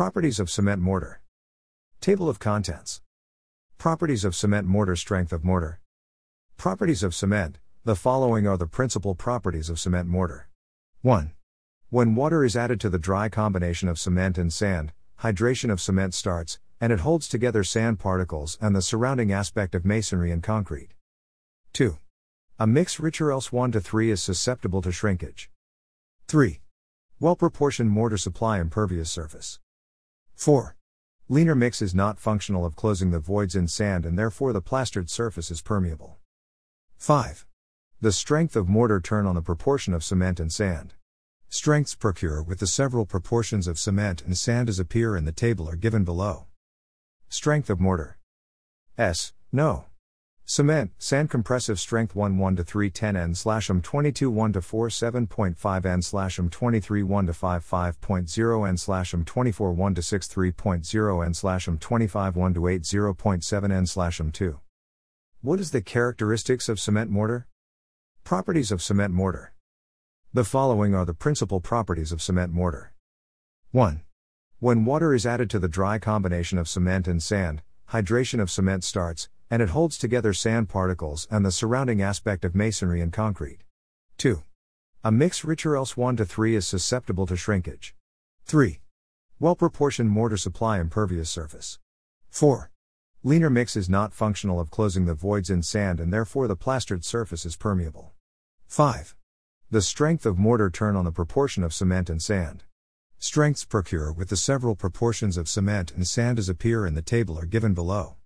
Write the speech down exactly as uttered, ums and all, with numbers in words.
Properties of cement mortar. Table of contents. Properties of cement mortar. Strength of mortar. Properties of cement. The following are the principal properties of cement mortar. one. When water is added to the dry combination of cement and sand, hydration of cement starts, and it holds together sand particles and the surrounding aspect of masonry and concrete. two. A mix richer else one to three is susceptible to shrinkage. three. Well-proportioned mortar supply impervious surface. four. Leaner mix is not functional of closing the voids in sand and therefore the plastered surface is permeable. five. The strength of mortar turn on the proportion of cement and sand. Strengths procure with the several proportions of cement and sand as appear in the table are given below. Strength of mortar. S. No. Cement, sand compressive strength one one to three ten N slash M twenty-two one to four seven point five N slash M twenty-three one to five five point zero N slash M twenty-four one to six three point zero N slash M twenty-five one to eight zero point seven N slash M two. What is the characteristics of cement mortar? Properties of cement mortar. The following are the principal properties of cement mortar. one. When water is added to the dry combination of cement and sand, hydration of cement starts, and it holds together sand particles and the surrounding aspect of masonry and concrete. two. A mix richer else one to three is susceptible to shrinkage. three. Well-proportioned mortar supply impervious surface. four. Leaner mix is not functional of closing the voids in sand and therefore the plastered surface is permeable. five. The strength of mortar turn on the proportion of cement and sand. Strengths procure with the several proportions of cement and sand as appear in the table are given below.